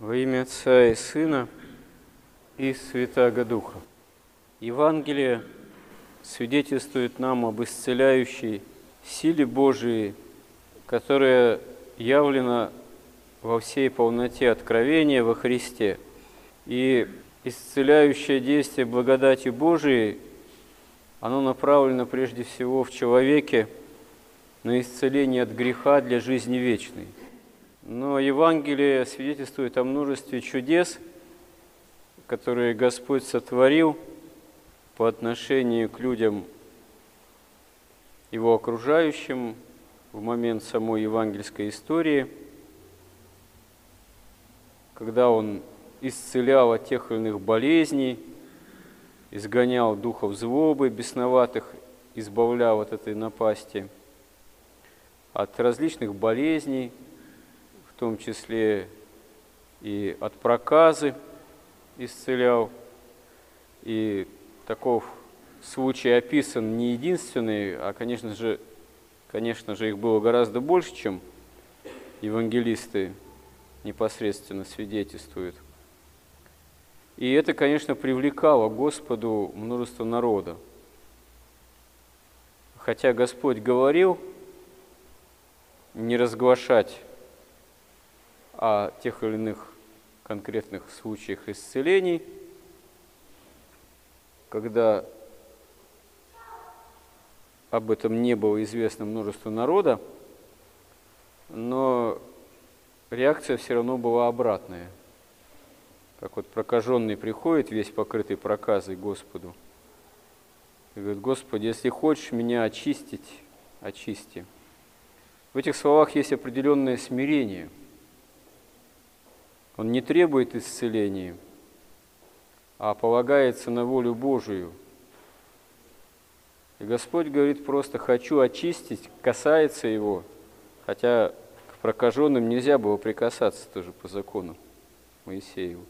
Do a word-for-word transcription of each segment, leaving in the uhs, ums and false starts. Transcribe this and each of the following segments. Во имя Отца и Сына и Святаго Духа. Евангелие свидетельствует нам об исцеляющей силе Божией, которая явлена во всей полноте откровения во Христе. И исцеляющее действие благодати Божией, оно направлено прежде всего в человеке на исцеление от греха для жизни вечной. Но Евангелие свидетельствует о множестве чудес, которые Господь сотворил по отношению к людям, его окружающим, в момент самой евангельской истории, когда Он исцелял от тех или иных болезней, изгонял духов злобы, бесноватых, избавлял от этой напасти, от различных болезней, в том числе и от проказы исцелял. И таков случай описан не единственный, а, конечно же, конечно же, их было гораздо больше, чем евангелисты непосредственно свидетельствуют. И это, конечно, привлекало к Господу множество народа. Хотя Господь говорил не разглашать о тех или иных конкретных случаях исцелений, когда об этом не было известно множеству народа, но реакция все равно была обратная. Как вот прокаженный приходит, весь покрытый проказой, Господу, и говорит: «Господи, если хочешь меня очистить, очисти». В этих словах есть определенное смирение. Он не требует исцеления, а полагается на волю Божию. И Господь говорит просто: «Хочу очистить», касается его, хотя к прокаженным нельзя было прикасаться тоже по закону Моисееву.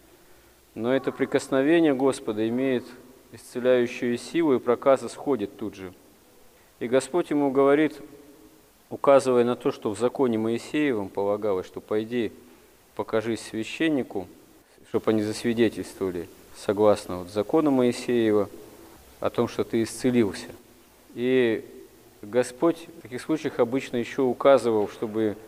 Но это прикосновение Господа имеет исцеляющую силу, и проказа сходит тут же. И Господь ему говорит, указывая на то, что в законе Моисеевом полагалось, что «пойди, покажись священнику», чтобы они засвидетельствовали, согласно вот закону Моисеева, о том, что ты исцелился. И Господь в таких случаях обычно еще указывал, чтобы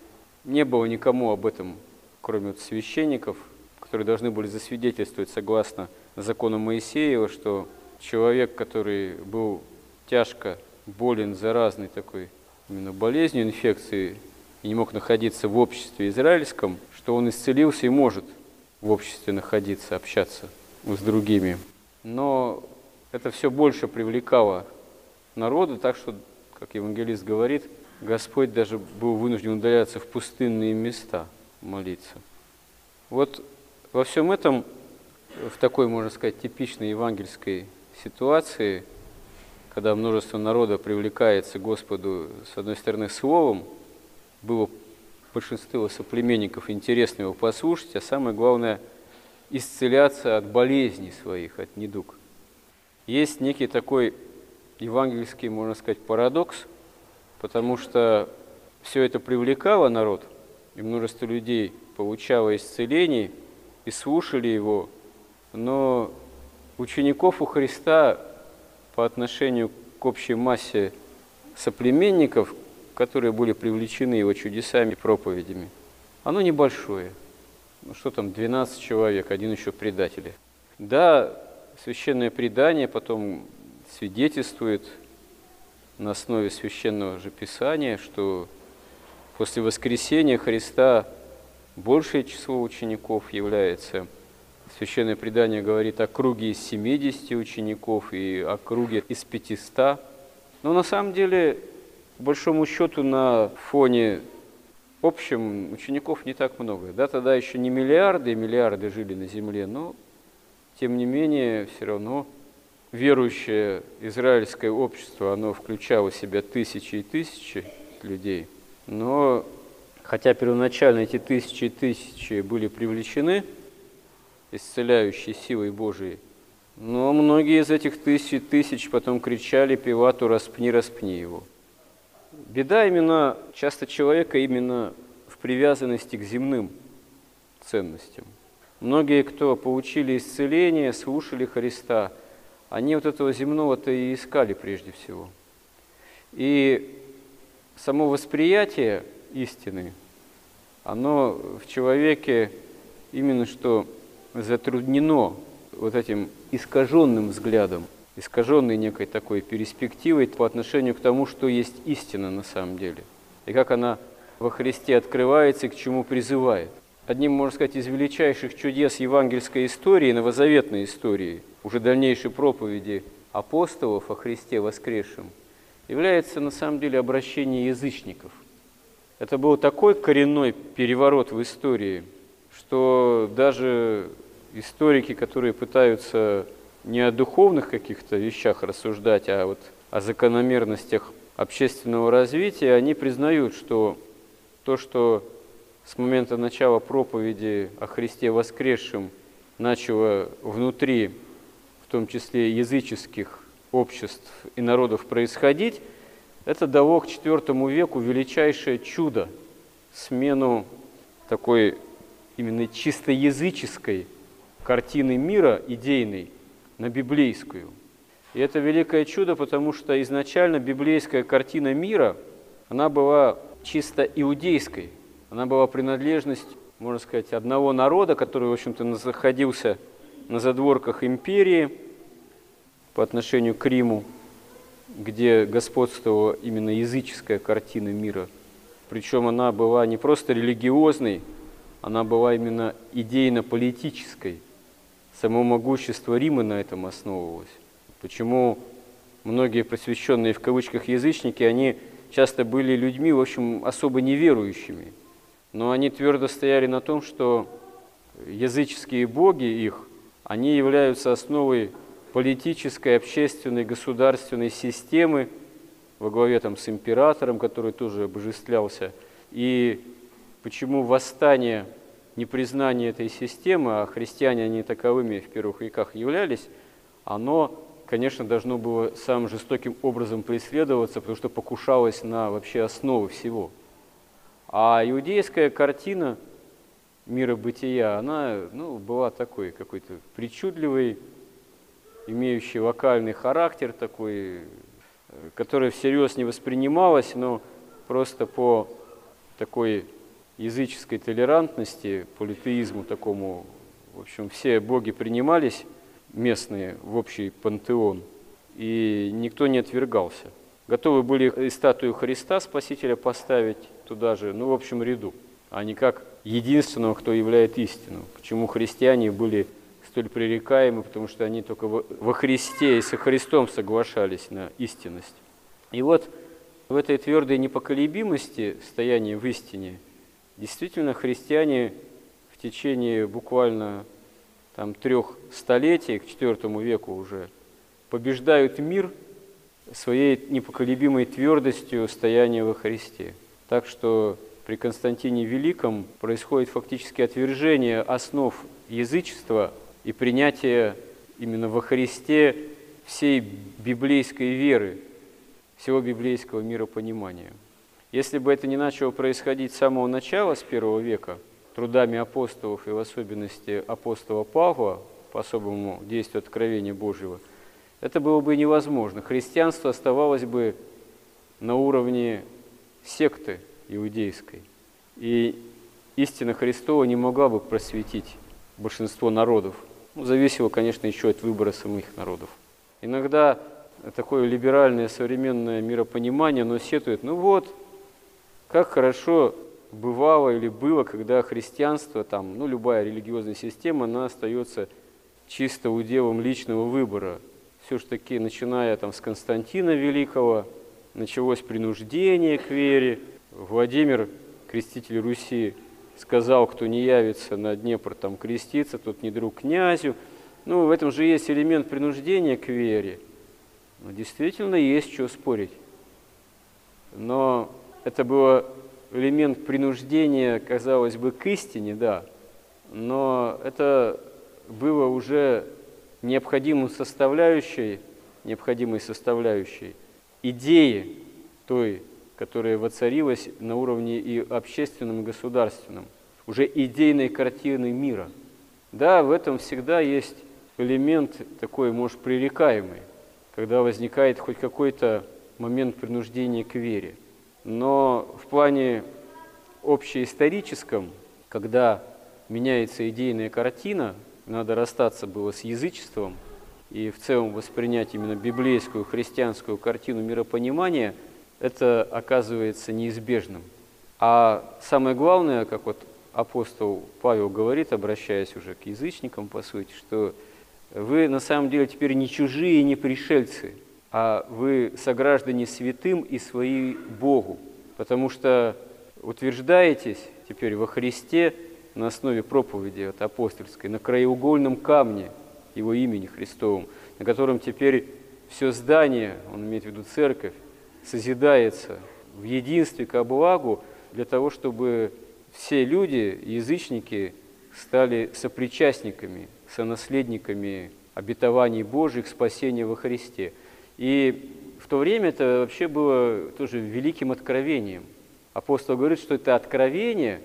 не было никому об этом, кроме вот священников, которые должны были засвидетельствовать, согласно закону Моисеева, что человек, который был тяжко болен заразной такой именно болезнью, инфекцией, и не мог находиться в обществе израильском, что он исцелился и может в обществе находиться, общаться с другими. Но это все больше привлекало народу, так что, как евангелист говорит, Господь даже был вынужден удаляться в пустынные места молиться. Вот во всем этом, в такой, можно сказать, типичной евангельской ситуации, когда множество народа привлекается к Господу, с одной стороны, словом, было большинство соплеменников интересно его послушать, а самое главное – исцеляться от болезней своих, от недуг. Есть некий такой евангельский, можно сказать, парадокс, потому что все это привлекало народ, и множество людей получало исцеление и слушали его, но учеников у Христа по отношению к общей массе соплеменников, которые были привлечены его чудесами и проповедями, оно небольшое. Ну что там, двенадцать человек, один еще предатель. Да, священное предание потом свидетельствует на основе священного же Писания, что после воскресения Христа большее число учеников является. Священное предание говорит о круге из семидесяти учеников и о круге из пятиста. Но на самом деле, по большому счету, на фоне общем учеников не так много. Да, тогда еще не миллиарды и миллиарды жили на земле, но, тем не менее, все равно верующее израильское общество, оно включало в себя тысячи и тысячи людей. Но, хотя первоначально эти тысячи и тысячи были привлечены исцеляющей силой Божией, но многие из этих тысяч и тысяч потом кричали Пилату: «Распни, распни его». Беда именно часто человека именно в привязанности к земным ценностям. Многие, кто получили исцеление, слушали Христа, они вот этого земного-то и искали прежде всего. И само восприятие истины, оно в человеке именно что затруднено вот этим искаженным взглядом, искаженной некой такой перспективой по отношению к тому, что есть истина на самом деле, и как она во Христе открывается и к чему призывает. Одним, можно сказать, из величайших чудес евангельской истории, новозаветной истории, уже дальнейшей проповеди апостолов о Христе воскресшем, является на самом деле обращение язычников. Это был такой коренной переворот в истории, что даже историки, которые пытаются не о духовных каких-то вещах рассуждать, а вот о закономерностях общественного развития, они признают, что то, что с момента начала проповеди о Христе воскресшем начало внутри, в том числе языческих обществ и народов, происходить, это дало к четвёртому веку величайшее чудо, смену такой именно чисто языческой картины мира, идейной, на библейскую. И это великое чудо, потому что изначально библейская картина мира, она была чисто иудейской, она была принадлежность, можно сказать, одного народа, который, в общем-то, находился на задворках империи по отношению к Риму, где господствовала именно языческая картина мира. Причем она была не просто религиозной, она была именно идейно-политической. Само могущество Рима на этом основывалось. Почему многие просвещенные в кавычках язычники, они часто были людьми, в общем, особо неверующими. Но они твердо стояли на том, что языческие боги их, они являются основой политической, общественной, государственной системы во главе там с императором, который тоже обожествлялся. И почему восстание, непризнание этой системы, а христиане они таковыми в первых веках являлись, оно, конечно, должно было самым жестоким образом преследоваться, потому что покушалось на вообще основы всего. А иудейская картина мира бытия, она, ну, была такой какой-то причудливой, имеющей локальный характер такой, которая всерьез не воспринималась, но просто по такой языческой толерантности, политеизму такому, в общем, все боги принимались местные в общий пантеон, и никто не отвергался. Готовы были и статую Христа Спасителя поставить туда же, ну, в общем, ряду, а не как единственного, кто являет истину, почему христиане были столь пререкаемы, потому что они только во Христе и со Христом соглашались на истинность. И вот в этой твердой непоколебимости, стоянии в истине, действительно, христиане в течение буквально там, трех столетий, к четвёртому веку уже, побеждают мир своей непоколебимой твердостью стояния во Христе. Так что при Константине Великом происходит фактически отвержение основ язычества и принятие именно во Христе всей библейской веры, всего библейского миропонимания. Если бы это не начало происходить с самого начала, с первого века, трудами апостолов и в особенности апостола Павла, по особому действию откровения Божьего, это было бы невозможно. Христианство оставалось бы на уровне секты иудейской, и истина Христова не могла бы просветить большинство народов. Ну, зависело, конечно, еще от выбора самих народов. Иногда такое либеральное современное миропонимание, оно сетует, ну вот, как хорошо бывало или было, когда христианство, там, ну, любая религиозная система, она остается чисто уделом личного выбора. Все же таки, начиная там, с Константина Великого, началось принуждение к вере. Владимир, креститель Руси, сказал, кто не явится на Днепр там креститься, тот не друг князю. Ну, в этом же есть элемент принуждения к вере. Но действительно, есть что спорить. Но это был элемент принуждения, казалось бы, к истине, да, но это было уже необходимой составляющей, необходимой составляющей идеи той, которая воцарилась на уровне и общественном, и государственном, уже идейной картины мира. Да, в этом всегда есть элемент такой, может, пререкаемый, когда возникает хоть какой-то момент принуждения к вере. Но в плане общеисторическом, когда меняется идейная картина, надо расстаться было с язычеством и в целом воспринять именно библейскую, христианскую картину миропонимания, это оказывается неизбежным. А самое главное, как вот апостол Павел говорит, обращаясь уже к язычникам, по сути, что вы на самом деле теперь не чужие и не пришельцы, а вы сограждане святым и свои Богу, потому что утверждаетесь теперь во Христе на основе проповеди от апостольской, на краеугольном камне Его имени Христовом, на котором теперь все здание, он имеет в виду церковь, созидается в единстве ко благу для того, чтобы все люди, язычники, стали сопричастниками, сонаследниками обетований Божьих, спасения во Христе. И в то время это вообще было тоже великим откровением. Апостол говорит, что это откровение,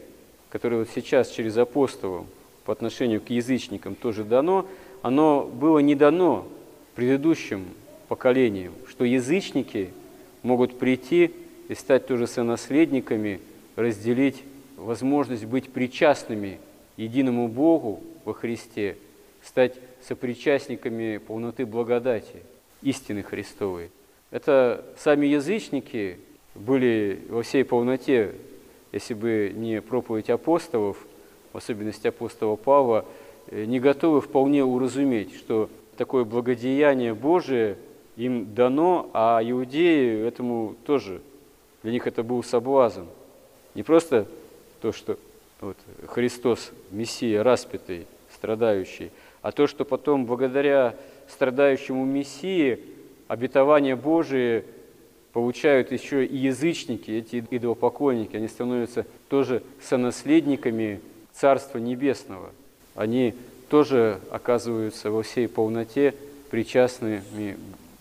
которое вот сейчас через апостола по отношению к язычникам тоже дано, оно было не дано предыдущим поколениям, что язычники могут прийти и стать тоже сонаследниками, разделить возможность быть причастными единому Богу во Христе, стать сопричастниками полноты благодати, истины Христовой. Это сами язычники были во всей полноте, если бы не проповедь апостолов, в особенности апостола Павла, не готовы вполне уразуметь, что такое благодеяние Божие им дано, а иудеи этому тоже, для них это был соблазн. Не просто то, что вот, Христос, Мессия, распятый, страдающий, а то, что потом благодаря страдающему Мессии обетования Божие получают еще и язычники, эти идолопоклонники, они становятся тоже сонаследниками Царства Небесного. Они тоже оказываются во всей полноте причастными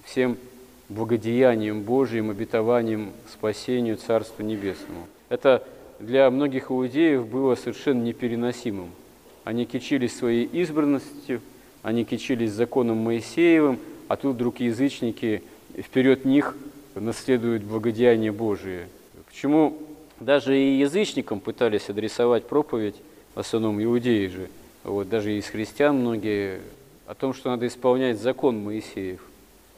всем благодеянием Божьим, обетованием спасению Царству Небесному. Это для многих иудеев было совершенно непереносимым. Они кичились своей избранностью, они кичились законом Моисеевым, а тут вдруг язычники вперед них наследуют благодеяние Божие. Почему даже и язычникам пытались адресовать проповедь, в основном иудеи же, вот, даже из христиан многие, о том, что надо исполнять закон Моисеев.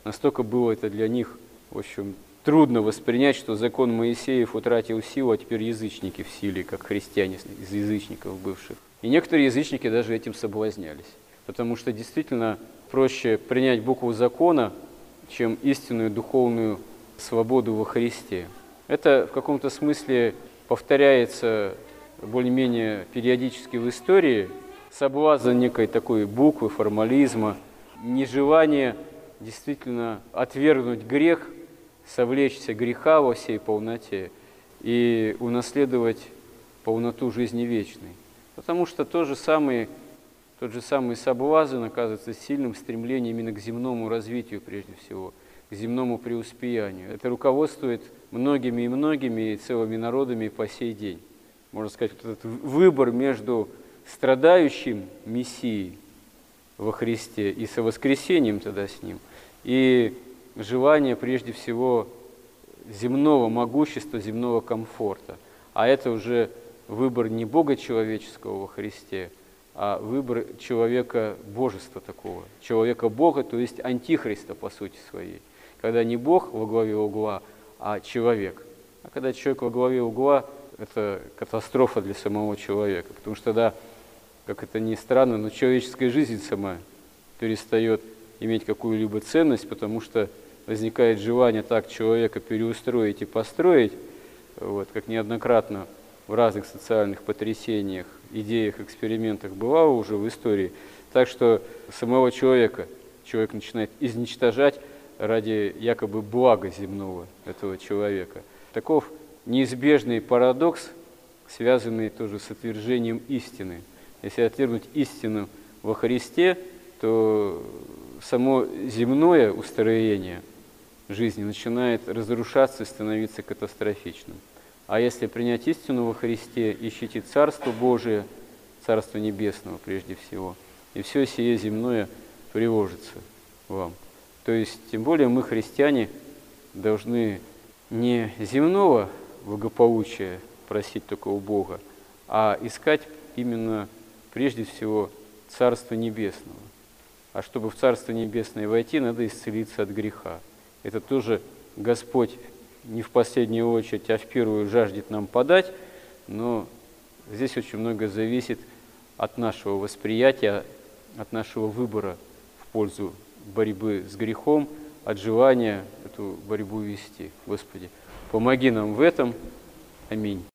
Настолько было это для них, в общем, трудно воспринять, что закон Моисеев утратил силу, а теперь язычники в силе, как христиане из язычников бывших. И некоторые язычники даже этим соблазнялись, потому что действительно проще принять букву закона, чем истинную духовную свободу во Христе. Это в каком-то смысле повторяется более-менее периодически в истории, соблазн некой такой буквы, формализма, нежелание действительно отвергнуть грех, совлечься греха во всей полноте и унаследовать полноту жизни вечной. Потому что тот же самый, тот же самый соблазн оказывается сильным стремлением именно к земному развитию прежде всего, к земному преуспеянию. Это руководствует многими и многими и целыми народами по сей день. Можно сказать, вот этот выбор между страдающим Мессией во Христе и совоскресением тогда с Ним, и желание прежде всего земного могущества, земного комфорта. А это уже выбор не Бога человеческого во Христе, а выбор человека божества такого, человека Бога, то есть антихриста по сути своей. Когда не Бог во главе угла, а человек. А когда человек во главе угла, это катастрофа для самого человека, потому что тогда, как это ни странно, но человеческая жизнь сама перестает иметь какую-либо ценность, потому что возникает желание так человека переустроить и построить, вот, как неоднократно в разных социальных потрясениях, идеях, экспериментах бывало уже в истории, так что самого человека человек начинает изничтожать ради якобы блага земного этого человека. Таков неизбежный парадокс, связанный тоже с отвержением истины. Если отвергнуть истину во Христе, то само земное устроение жизни начинает разрушаться и становиться катастрофичным. А если принять истину во Христе, ищите Царство Божие, Царства Небесного прежде всего, и все сие земное приложится вам. То есть, тем более мы, христиане, должны не земного благополучия просить только у Бога, а искать именно прежде всего Царство Небесного. А чтобы в Царство Небесное войти, надо исцелиться от греха. Это тоже Господь не в последнюю очередь, а в первую жаждет нам подать, но здесь очень многое зависит от нашего восприятия, от нашего выбора в пользу борьбы с грехом, от желания эту борьбу вести. Господи, помоги нам в этом. Аминь.